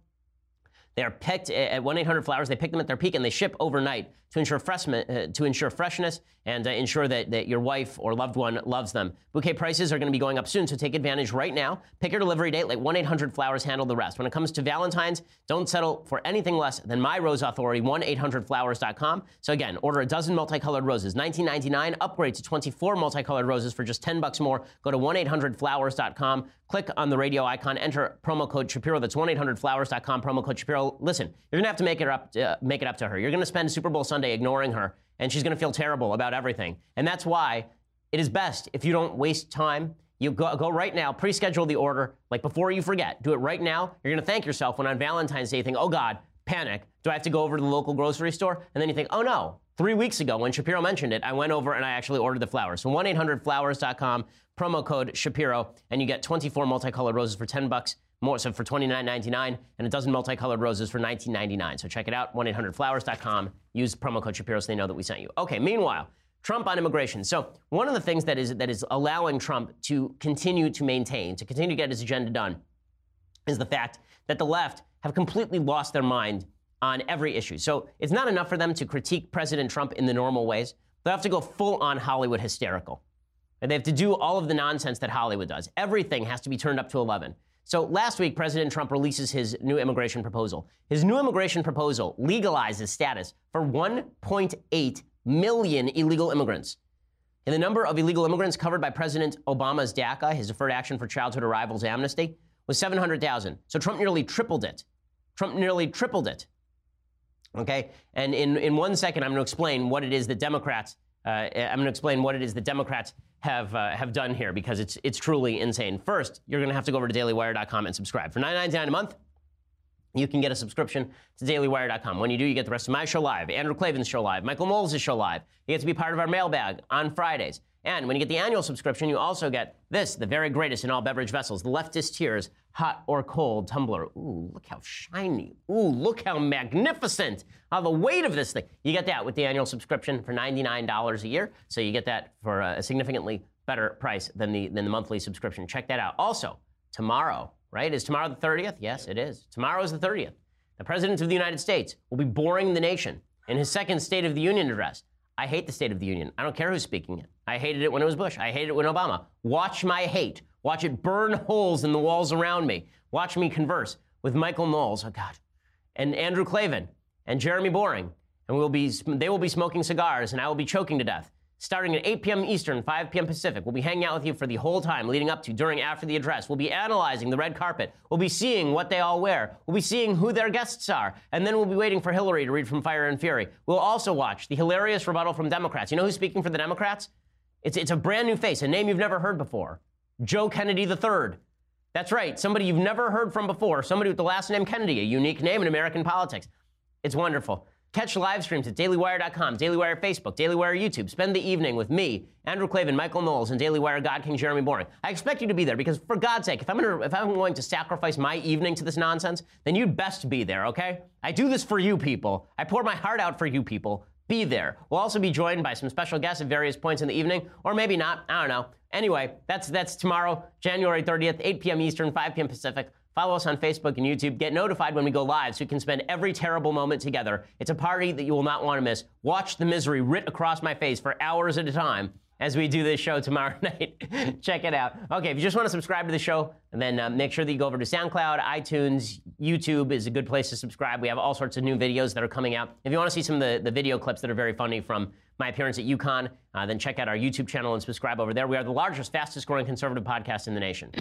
They are picked at one eight hundred flowers. They pick them at their peak, and they ship overnight to ensure, fresh, uh, to ensure freshness and uh, ensure that, that your wife or loved one loves them. Bouquet prices are going to be going up soon, so take advantage right now. Pick your delivery date. Let one eight hundred flowers handle the rest. When it comes to Valentine's, don't settle for anything less than my rose authority, one eight hundred flowers dot com. So again, order a dozen multicolored roses, nineteen ninety-nine. Upgrade to twenty-four multicolored roses for just ten bucks more. Go to one eight hundred flowers dot com. Click on the radio icon. Enter promo code Shapiro. That's one eight hundred flowers dot com, promo code Shapiro. Listen, you're going to have to make it up to, uh, make it up to her. You're going to spend Super Bowl Sunday ignoring her, and she's going to feel terrible about everything. And that's why it is best if you don't waste time. You go, go right now, pre-schedule the order, like, before you forget. Do it right now. You're going to thank yourself when on Valentine's Day you think, oh, God, panic. Do I have to go over to the local grocery store? And then you think, oh, no. Three weeks ago, when Shapiro mentioned it, I went over and I actually ordered the flowers. So one eight hundred flowers dot com, promo code Shapiro, and you get twenty-four multicolored roses for ten bucks. More, so for twenty-nine ninety-nine, and a dozen multicolored roses for nineteen ninety-nine. So check it out, one eight hundred flowers dot com. Use promo code Shapiro so they know that we sent you. Okay, meanwhile, Trump on immigration. So one of the things that is that is allowing Trump to continue to maintain, to continue to get his agenda done, is the fact that the left have completely lost their mind on every issue. So it's not enough for them to critique President Trump in the normal ways. They'll have to go full-on Hollywood hysterical. And they have to do all of the nonsense that Hollywood does. Everything has to be turned up to eleven. So last week, President Trump releases his new immigration proposal. His new immigration proposal legalizes status for one point eight million illegal immigrants. And the number of illegal immigrants covered by President Obama's DACA, his Deferred Action for Childhood Arrivals Amnesty, was seven hundred thousand. So Trump nearly tripled it. Trump nearly tripled it. Okay, and in, in one second, I'm going to explain what it is that Democrats, uh, I'm going to explain what it is that Democrats have uh, have done here, because it's it's truly insane. First, you're going to have to go over to daily wire dot com and subscribe. For nine ninety-nine a month, you can get a subscription to daily wire dot com. When you do, you get the rest of my show live, Andrew Clavin's show live, Michael Knowles' show live. You get to be part of our mailbag on Fridays. And when you get the annual subscription, you also get this, the very greatest in all beverage vessels, the Leftist Tears Hot or Cold Tumbler. Ooh, look how shiny. Ooh, look how magnificent. Oh, the weight of this thing. You get that with the annual subscription for ninety-nine dollars a year. So you get that for a significantly better price than the, than the monthly subscription. Check that out. Also, tomorrow, right? Is tomorrow the thirtieth? Yes, it is. Tomorrow is the thirtieth. The President of the United States will be boring the nation in his second State of the Union address. I hate the State of the Union. I don't care who's speaking it. I hated it when it was Bush. I hated it when Obama. Watch my hate. Watch it burn holes in the walls around me. Watch me converse with Michael Knowles, oh God, and Andrew Clavin and Jeremy Boring, and we'll be they will be smoking cigars, and I will be choking to death. Starting at eight p.m. Eastern, five p.m. Pacific, we'll be hanging out with you for the whole time, leading up to, during, after the address. We'll be analyzing the red carpet. We'll be seeing what they all wear. We'll be seeing who their guests are. And then we'll be waiting for Hillary to read from Fire and Fury. We'll also watch the hilarious rebuttal from Democrats. You know who's speaking for the Democrats? It's, it's a brand new face, a name you've never heard before. Joe Kennedy the third. That's right, somebody you've never heard from before, somebody with the last name Kennedy, a unique name in American politics. It's wonderful. Catch live streams at daily wire dot com, Daily Wire Facebook, Daily Wire YouTube. Spend the evening with me, Andrew Clavin, Michael Knowles, and Daily Wire God King Jeremy Boring. I expect you to be there because, for God's sake, if I'm gonna, if I'm going to sacrifice my evening to this nonsense, then you'd best be there, okay? I do this for you people. I pour my heart out for you people. Be there. We'll also be joined by some special guests at various points in the evening, or maybe not. I don't know. Anyway, that's that's tomorrow, January thirtieth, eight p.m. Eastern, five p.m. Pacific. Follow us on Facebook and YouTube. Get notified when we go live so you can spend every terrible moment together. It's a party that you will not want to miss. Watch the misery writ across my face for hours at a time as we do this show tomorrow night. Check it out. Okay, if you just want to subscribe to the show, then uh, make sure that you go over to SoundCloud, iTunes. YouTube is a good place to subscribe. We have all sorts of new videos that are coming out. If you want to see some of the, the video clips that are very funny from my appearance at UConn, uh, then check out our YouTube channel and subscribe over there. We are the largest, fastest-growing conservative podcast in the nation.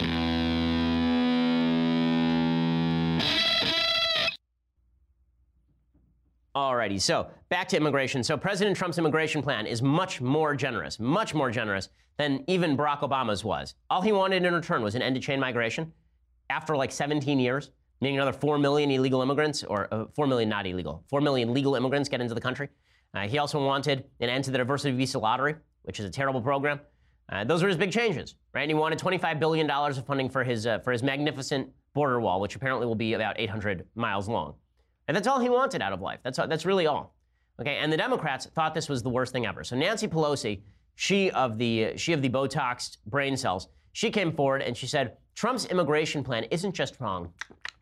Alrighty, so back to immigration. So President Trump's immigration plan is much more generous, much more generous than even Barack Obama's was. All he wanted in return was an end to chain migration after like seventeen years, meaning another four million illegal immigrants, or uh, four million not illegal, four million legal immigrants get into the country. Uh, he also wanted an end to the diversity visa lottery, which is a terrible program. Uh, those were his big changes, right? And he wanted twenty-five billion dollars of funding for his, uh, for his magnificent border wall, which apparently will be about eight hundred miles long. And that's all he wanted out of life. That's all, that's really all. Okay, and the Democrats thought this was the worst thing ever. So Nancy Pelosi, she of the she of the Botoxed brain cells, she came forward and she said, Trump's immigration plan isn't just wrong.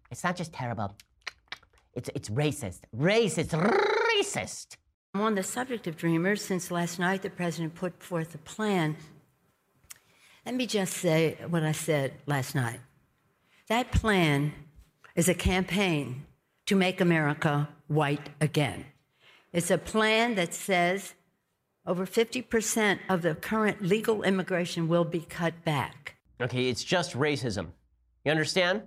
It's not just terrible. It's it's racist. Racist. Racist. On the subject of Dreamers, since last night the president put forth a plan, let me just say what I said last night. That plan is a campaign to make America white again. It's a plan that says over fifty percent of the current legal immigration will be cut back. Okay, it's just racism. You understand?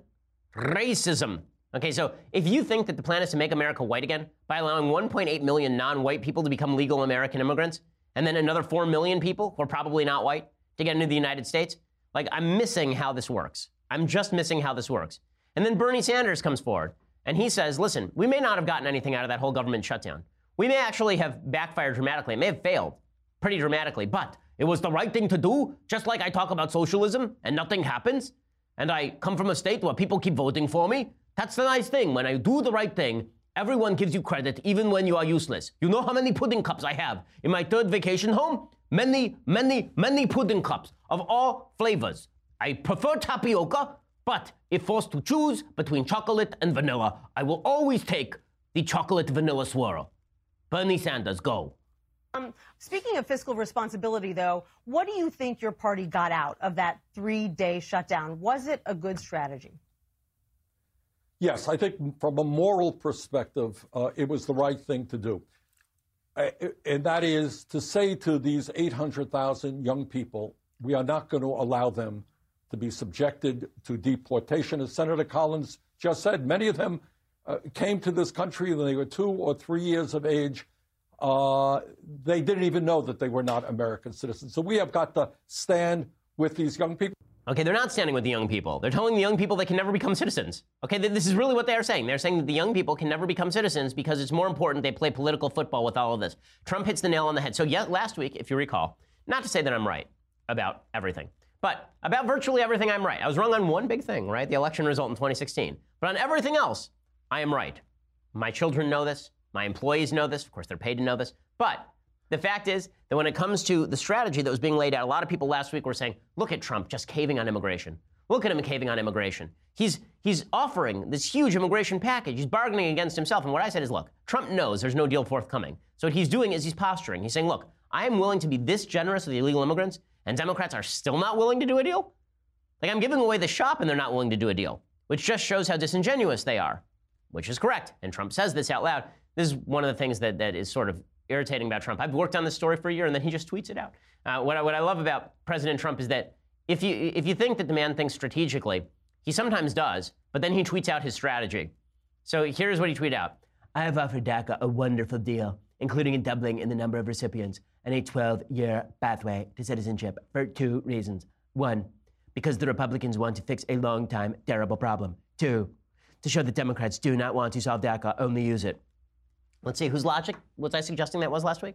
Racism. Okay, so if you think that the plan is to make America white again by allowing one point eight million non-white people to become legal American immigrants, and then another four million people who are probably not white to get into the United States, like, I'm missing how this works. I'm just missing how this works. And then Bernie Sanders comes forward. And he says, listen, we may not have gotten anything out of that whole government shutdown. We may actually have backfired dramatically. It may have failed pretty dramatically, but it was the right thing to do, just like I talk about socialism and nothing happens, and I come from a state where people keep voting for me. That's the nice thing. When I do the right thing, everyone gives you credit, even when you are useless. You know how many pudding cups I have in my third vacation home? Many, many, many pudding cups of all flavors. I prefer tapioca, but if forced to choose between chocolate and vanilla, I will always take the chocolate vanilla swirl. Bernie Sanders, go. Um, speaking of fiscal responsibility, though, what do you think your party got out of that three-day shutdown? Was it a good strategy? Yes, I think from a moral perspective, uh, it was the right thing to do. Uh, and that is to say to these eight hundred thousand young people, we are not going to allow them to be subjected to deportation. As Senator Collins just said, many of them uh, came to this country when they were two or three years of age. Uh, they didn't even know that they were not American citizens. So we have got to stand with these young people. Okay, they're not standing with the young people. They're telling the young people they can never become citizens. Okay, this is really what they are saying. They're saying that the young people can never become citizens because it's more important they play political football with all of this. Trump hits the nail on the head. So yeah, last week, if you recall, not to say that I'm right about everything, but about virtually everything I'm right. I was wrong on one big thing, right? The election result in twenty sixteen. But on everything else, I am right. My children know this. My employees know this. Of course, they're paid to know this. But the fact is that when it comes to the strategy that was being laid out, a lot of people last week were saying, look at Trump just caving on immigration. Look at him caving on immigration. He's, he's offering this huge immigration package. He's bargaining against himself. And what I said is, look, Trump knows there's no deal forthcoming. So what he's doing is he's posturing. He's saying, look, I am willing to be this generous with the illegal immigrants, and Democrats are still not willing to do a deal? Like, I'm giving away the shop and they're not willing to do a deal, which just shows how disingenuous they are, which is correct. And Trump says this out loud. This is one of the things that, that is sort of irritating about Trump. I've worked on this story for a year, and then he just tweets it out. Uh, what, I, what I love about President Trump is that if you, if you think that the man thinks strategically, he sometimes does, but then he tweets out his strategy. So here's what he tweeted out. I have offered DACA a wonderful deal, including a doubling in the number of recipients and a twelve-year pathway to citizenship for two reasons. One, because the Republicans want to fix a long-time terrible problem. Two, to show that Democrats do not want to solve DACA, only use it. Let's see, whose logic was I suggesting that was last week?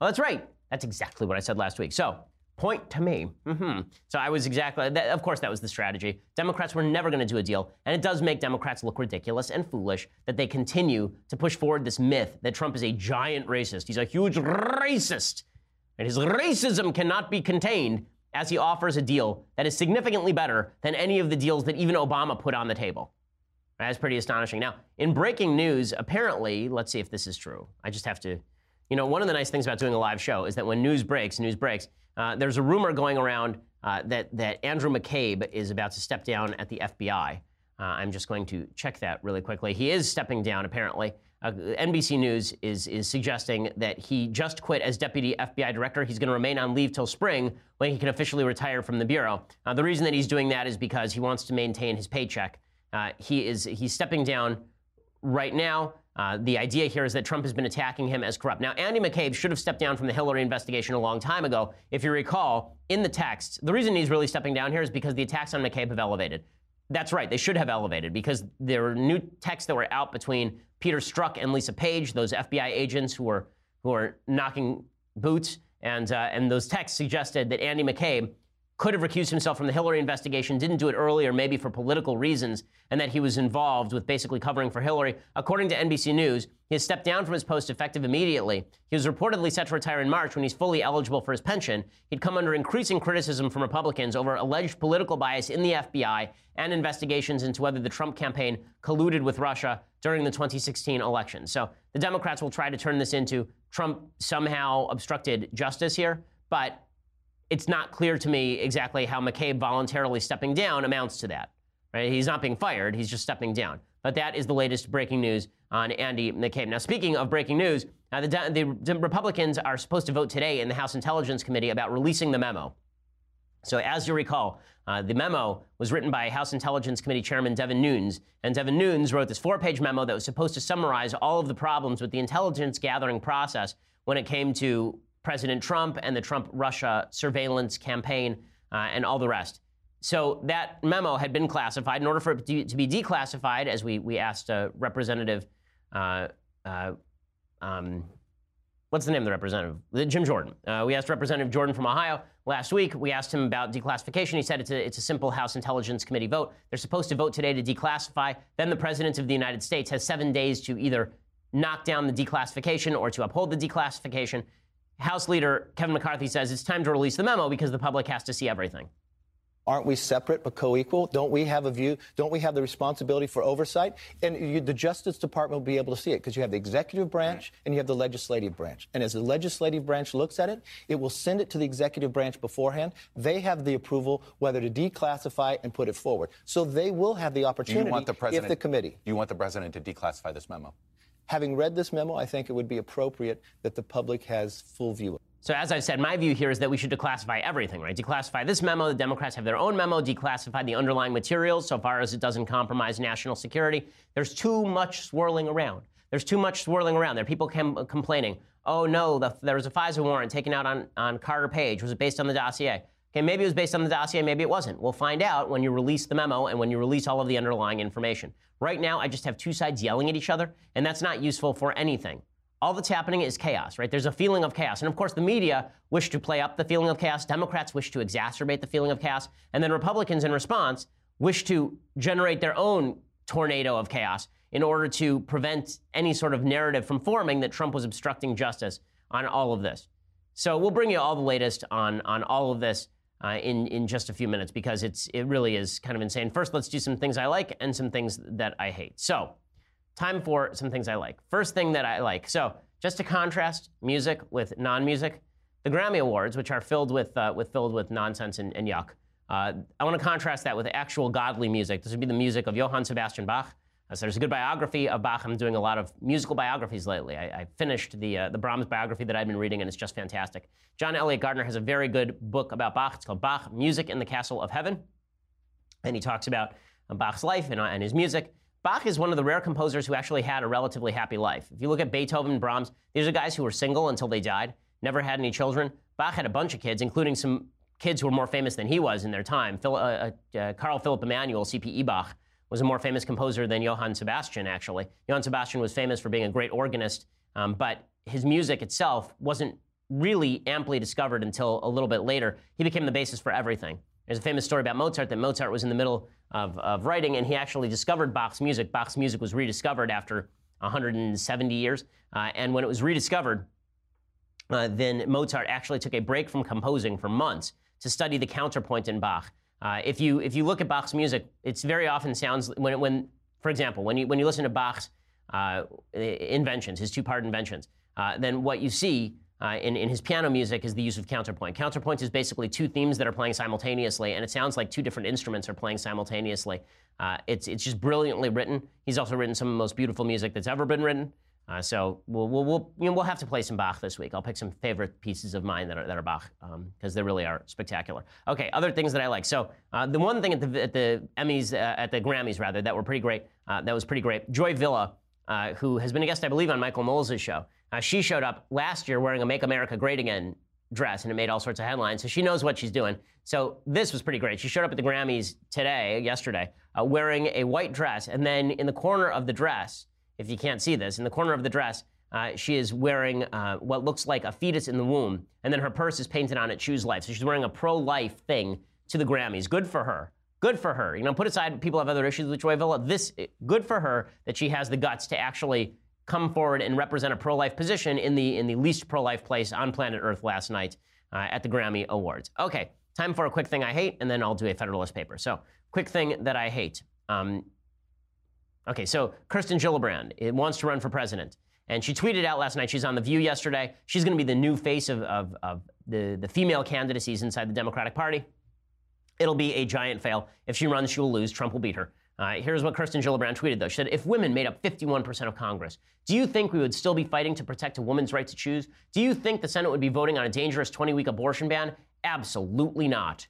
Oh, that's right. That's exactly what I said last week. So, point to me. Mm-hmm. So I was exactly, that, of course, that was the strategy. Democrats were never going to do a deal, and it does make Democrats look ridiculous and foolish that they continue to push forward this myth that Trump is a giant racist. He's a huge racist, and his racism cannot be contained as he offers a deal that is significantly better than any of the deals that even Obama put on the table. That's pretty astonishing. Now, in breaking news, apparently, let's see if this is true. I just have to, you know, one of the nice things about doing a live show is that when news breaks, news breaks. Uh, there's a rumor going around uh, that, that Andrew McCabe is about to step down at the F B I. Uh, I'm just going to check that really quickly. He is stepping down, apparently. Uh, N B C News is, is suggesting that he just quit as deputy F B I director. He's going to remain on leave till spring when he can officially retire from the Bureau. Uh, the reason that he's doing that is because he wants to maintain his paycheck. Uh, he is he's stepping down right now. Uh, the idea here is that Trump has been attacking him as corrupt. Now, Andy McCabe should have stepped down from the Hillary investigation a long time ago. If you recall, in the text, the reason he's really stepping down here is because the attacks on McCabe have elevated. That's right. They should have elevated because there were new texts that were out between Peter Strzok and Lisa Page, those F B I agents who were who are knocking boots. And, uh, and those texts suggested that Andy McCabe could have recused himself from the Hillary investigation, didn't do it earlier, maybe for political reasons, and that he was involved with basically covering for Hillary. According to N B C News, he has stepped down from his post effective immediately. He was reportedly set to retire in March when he's fully eligible for his pension. He'd come under increasing criticism from Republicans over alleged political bias in the F B I and investigations into whether the Trump campaign colluded with Russia during the twenty sixteen election. So the Democrats will try to turn this into Trump somehow obstructed justice here, but it's not clear to me exactly how McCabe voluntarily stepping down amounts to that. Right? He's not being fired. He's just stepping down. But that is the latest breaking news on Andy McCabe. Now, speaking of breaking news, uh, the, the, the Republicans are supposed to vote today in the House Intelligence Committee about releasing the memo. So as you recall, uh, the memo was written by House Intelligence Committee Chairman Devin Nunes. And Devin Nunes wrote this four-page memo that was supposed to summarize all of the problems with the intelligence gathering process when it came to President Trump and the Trump-Russia surveillance campaign uh, and all the rest. So that memo had been classified. In order for it to be declassified, as we, we asked uh, Representative, uh, uh, um, what's the name of the representative? Jim Jordan. Uh, we asked Representative Jordan from Ohio last week. We asked him about declassification. He said it's a, it's a simple House Intelligence Committee vote. They're supposed to vote today to declassify. Then the President of the United States has seven days to either knock down the declassification or to uphold the declassification. House Leader Kevin McCarthy says it's time to release the memo because the public has to see everything. Aren't we separate but co-equal? Don't we have a view? Don't we have the responsibility for oversight? And you, the Justice Department will be able to see it because you have the executive branch and you have the legislative branch. And as the legislative branch looks at it, it will send it to the executive branch beforehand. They have the approval whether to declassify and put it forward. So they will have the opportunity. Do you want the president, if the committee. Do you want the president to declassify this memo? Having read this memo, I think it would be appropriate that the public has full view of it. So as I've said, my view here is that we should declassify everything, right? Declassify this memo. The Democrats have their own memo. Declassify the underlying materials so far as it doesn't compromise national security. There's too much swirling around. There's too much swirling around. There are people com- complaining, oh, no, the, there was a FISA warrant taken out on, on Carter Page. Was it based on the dossier? Okay, maybe it was based on the dossier. Maybe it wasn't. We'll find out when you release the memo and when you release all of the underlying information. Right now, I just have two sides yelling at each other, and that's not useful for anything. All that's happening is chaos, right? There's a feeling of chaos. And, of course, the media wish to play up the feeling of chaos. Democrats wish to exacerbate the feeling of chaos. And then Republicans, in response, wish to generate their own tornado of chaos in order to prevent any sort of narrative from forming that Trump was obstructing justice on all of this. So we'll bring you all the latest on, on all of this uh, in, in just a few minutes because it's it really is kind of insane. First, let's do some things I like and some things that I hate. So time for some things I like. First thing that I like. So just to contrast music with non-music, the Grammy Awards, which are filled with uh, with filled with nonsense and, and yuck. Uh, I want to contrast that with actual godly music. This would be the music of Johann Sebastian Bach. Uh, so there's a good biography of Bach. I'm doing a lot of musical biographies lately. I, I finished the uh, the Brahms biography that I've been reading, and it's just fantastic. John Elliott Gardner has a very good book about Bach. It's called Bach, Music in the Castle of Heaven. And he talks about uh, Bach's life and, uh, and his music. Bach is one of the rare composers who actually had a relatively happy life. If you look at Beethoven, Brahms, these are guys who were single until they died, never had any children. Bach had a bunch of kids, including some kids who were more famous than he was in their time. Phil, uh, uh, Carl Philipp Emanuel, C P E Bach, was a more famous composer than Johann Sebastian, actually. Johann Sebastian was famous for being a great organist, um, but his music itself wasn't really amply discovered until a little bit later. He became the basis for everything. There's a famous story about Mozart that Mozart was in the middle of, of writing, and he actually discovered Bach's music. Bach's music was rediscovered after one hundred seventy years. Uh, and when it was rediscovered, uh, then Mozart actually took a break from composing for months to study the counterpoint in Bach. Uh, if you if you look at Bach's music, it's very often sounds, when, when for example, when you, when you listen to Bach's uh, inventions, his two-part inventions, uh, then what you see Uh, in, in his piano music is the use of counterpoint. Counterpoint is basically two themes that are playing simultaneously, and it sounds like two different instruments are playing simultaneously. Uh, it's it's just brilliantly written. He's also written some of the most beautiful music that's ever been written. Uh, so we'll we'll we'll, you know, we'll have to play some Bach this week. I'll pick some favorite pieces of mine that are that are Bach because um, they really are spectacular. Okay, other things that I like. So uh, the one thing at the at the Emmys uh, at the Grammys rather that were pretty great. Uh, that was pretty great. Joy Villa, uh, who has been a guest, I believe, on Michael Knowles' show. Uh, she showed up last year wearing a Make America Great Again dress, and it made all sorts of headlines, so she knows what she's doing. So this was pretty great. She showed up at the Grammys today, yesterday, uh, wearing a white dress, and then in the corner of the dress, if you can't see this, in the corner of the dress, uh, she is wearing uh, what looks like a fetus in the womb, and then her purse is painted on it, Choose Life. So she's wearing a pro-life thing to the Grammys. Good for her. Good for her. You know, put aside people have other issues with Joy Villa. This, good for her that she has the guts to actually come forward and represent a pro-life position in the in the least pro-life place on planet Earth last night uh, at the Grammy Awards. Okay, time for a quick thing I hate, and then I'll do a Federalist paper. So, quick thing that I hate. Um, okay, so Kirsten Gillibrand it wants to run for president, and she tweeted out last night, she's on The View yesterday, she's going to be the new face of, of, of the, the female candidacies inside the Democratic Party. It'll be a giant fail. If she runs, she will lose. Trump will beat her. Uh, here's what Kirsten Gillibrand tweeted, though. She said, if women made up fifty-one percent of Congress, do you think we would still be fighting to protect a woman's right to choose? Do you think the Senate would be voting on a dangerous twenty-week abortion ban? Absolutely not.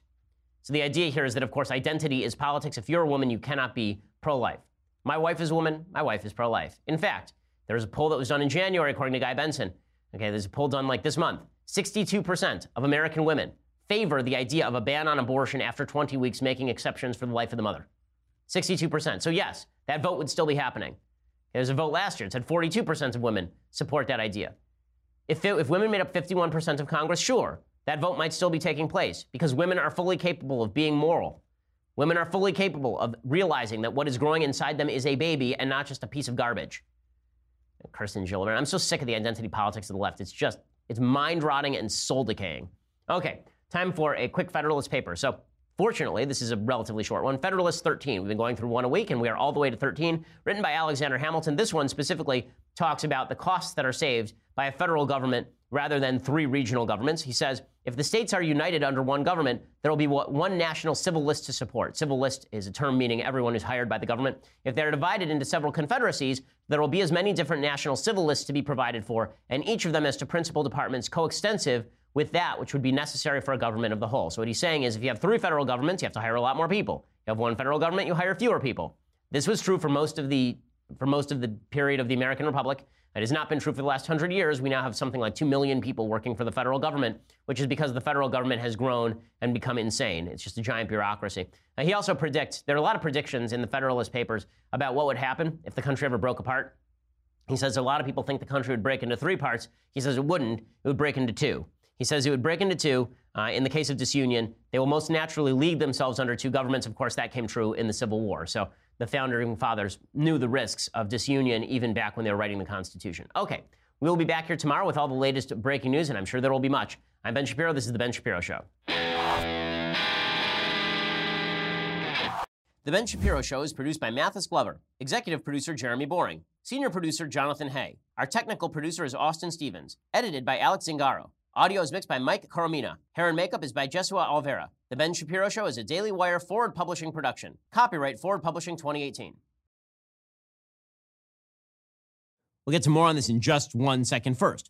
So the idea here is that, of course, identity is politics. If you're a woman, you cannot be pro-life. My wife is a woman. My wife is pro-life. In fact, there was a poll that was done in January, according to Guy Benson. Okay, there's a poll done like this month. sixty-two percent of American women favor the idea of a ban on abortion after twenty weeks, making exceptions for the life of the mother. sixty-two percent. So yes, that vote would still be happening. There's a vote last year. It said forty-two percent of women support that idea. If, it, if women made up fifty-one percent of Congress, sure, that vote might still be taking place because women are fully capable of being moral. Women are fully capable of realizing that what is growing inside them is a baby and not just a piece of garbage. Kirsten Gillibrand. I'm so sick of the identity politics of the left. It's just, it's mind-rotting and soul-decaying. Okay, time for a quick Federalist paper. So, fortunately, this is a relatively short one. Federalist thirteen. We've been going through one a week, and we are all the way to thirteen. Written by Alexander Hamilton. This one specifically talks about the costs that are saved by a federal government rather than three regional governments. He says, if the states are united under one government, there will be one national civil list to support. Civil list is a term meaning everyone who's hired by the government. If they're divided into several confederacies, there will be as many different national civil lists to be provided for, and each of them as to principal departments coextensive with that which would be necessary for a government of the whole. So what he's saying is if you have three federal governments, you have to hire a lot more people. You have one federal government, you hire fewer people. This was true for most of the for most of the period of the American Republic. It has not been true for the last hundred years. We now have something like two million people working for the federal government, which is because the federal government has grown and become insane. It's just a giant bureaucracy. Uh, he also predicts, there are a lot of predictions in the Federalist Papers about what would happen if the country ever broke apart. He says a lot of people think the country would break into three parts. He says it wouldn't. It would break into two. He says it would break into two. Uh, in the case of disunion, they will most naturally league themselves under two governments. Of course, that came true in the Civil War. So the founding fathers knew the risks of disunion even back when they were writing the Constitution. Okay, we will be back here tomorrow with all the latest breaking news, and I'm sure there will be much. I'm Ben Shapiro. This is The Ben Shapiro Show. The Ben Shapiro Show is produced by Mathis Glover, executive producer Jeremy Boring, senior producer Jonathan Hay. Our technical producer is Austin Stevens, edited by Alex Zingaro. Audio is mixed by Mike Coromina. Hair and makeup is by Jesua Alvera. The Ben Shapiro Show is a Daily Wire Forward Publishing production. Copyright Forward Publishing twenty eighteen. We'll get to more on this in just one second. First,